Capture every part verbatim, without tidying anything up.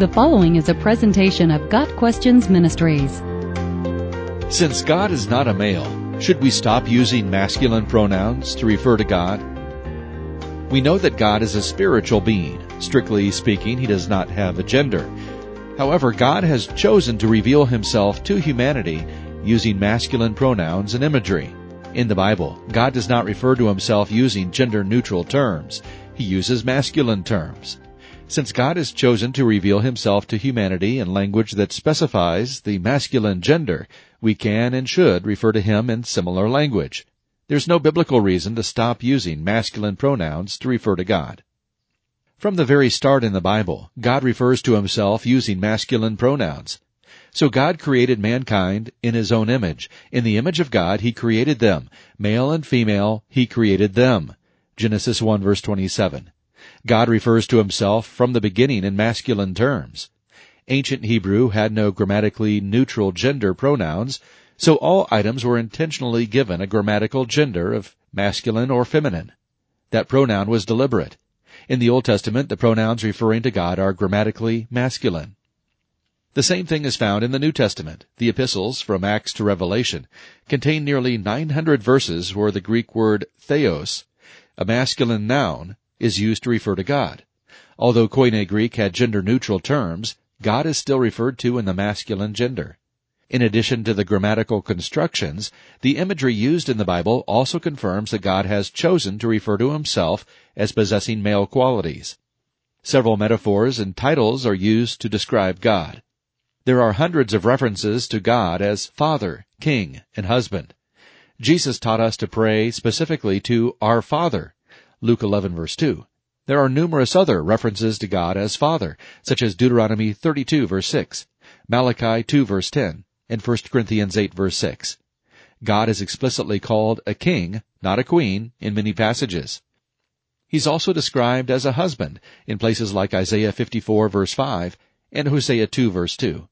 The following is a presentation of GotQuestions Ministries. Since God is not a male, should we stop using masculine pronouns to refer to God? We know that God is a spiritual being. Strictly speaking, He does not have a gender. However, God has chosen to reveal Himself to humanity using masculine pronouns and imagery. In the Bible, God does not refer to Himself using gender-neutral terms. He uses masculine terms. Since God has chosen to reveal Himself to humanity in language that specifies the masculine gender, we can and should refer to Him in similar language. There's no biblical reason to stop using masculine pronouns to refer to God. From the very start in the Bible, God refers to Himself using masculine pronouns. So God created mankind in His own image. In the image of God, He created them. Male and female, He created them. Genesis one, verse twenty-seven. God refers to Himself from the beginning in masculine terms. Ancient Hebrew had no grammatically neutral gender pronouns, so all items were intentionally given a grammatical gender of masculine or feminine. That pronoun was deliberate. In the Old Testament, the pronouns referring to God are grammatically masculine. The same thing is found in the New Testament. The epistles, from Acts to Revelation, contain nearly nine hundred verses where the Greek word theos, a masculine noun, is used to refer to God. Although Koine Greek had gender-neutral terms, God is still referred to in the masculine gender. In addition to the grammatical constructions, the imagery used in the Bible also confirms that God has chosen to refer to Himself as possessing male qualities. Several metaphors and titles are used to describe God. There are hundreds of references to God as Father, King, and Husband. Jesus taught us to pray specifically to our Father, Luke eleven, verse two. There are numerous other references to God as Father, such as Deuteronomy thirty-two, verse six, Malachi two, verse ten, and First Corinthians eight, verse six. God is explicitly called a king, not a queen, in many passages. He's also described as a husband in places like Isaiah fifty-four, verse five, and Hosea two, verse two.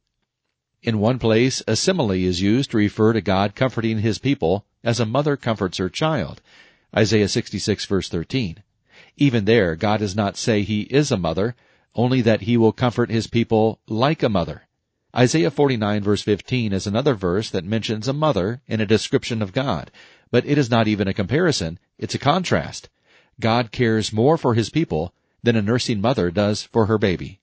In one place, a simile is used to refer to God comforting His people as a mother comforts her child, Isaiah sixty-six, verse thirteen. Even there, God does not say He is a mother, only that He will comfort His people like a mother. Isaiah forty-nine, verse fifteen is another verse that mentions a mother in a description of God, but it is not even a comparison, it's a contrast. God cares more for His people than a nursing mother does for her baby.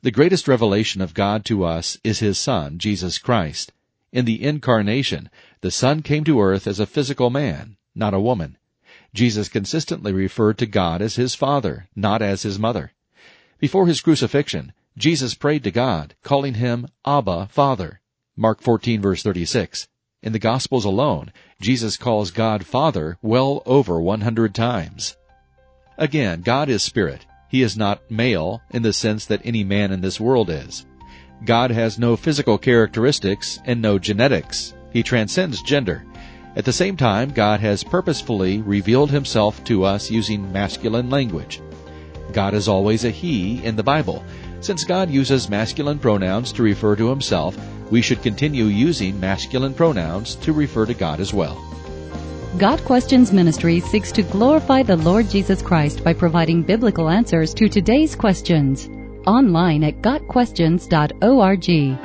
The greatest revelation of God to us is His Son, Jesus Christ. In the Incarnation, the Son came to earth as a physical man, not a woman. Jesus consistently referred to God as His Father, not as His mother. Before His crucifixion, Jesus prayed to God, calling Him Abba, Father. Mark fourteen, verse thirty-six. In the Gospels alone, Jesus calls God Father well over one hundred times. Again, God is spirit. He is not male in the sense that any man in this world is. God has no physical characteristics and no genetics. He transcends gender. At the same time, God has purposefully revealed Himself to us using masculine language. God is always a He in the Bible. Since God uses masculine pronouns to refer to Himself, we should continue using masculine pronouns to refer to God as well. GotQuestions Ministries seeks to glorify the Lord Jesus Christ by providing biblical answers to today's questions. Online at got questions dot org.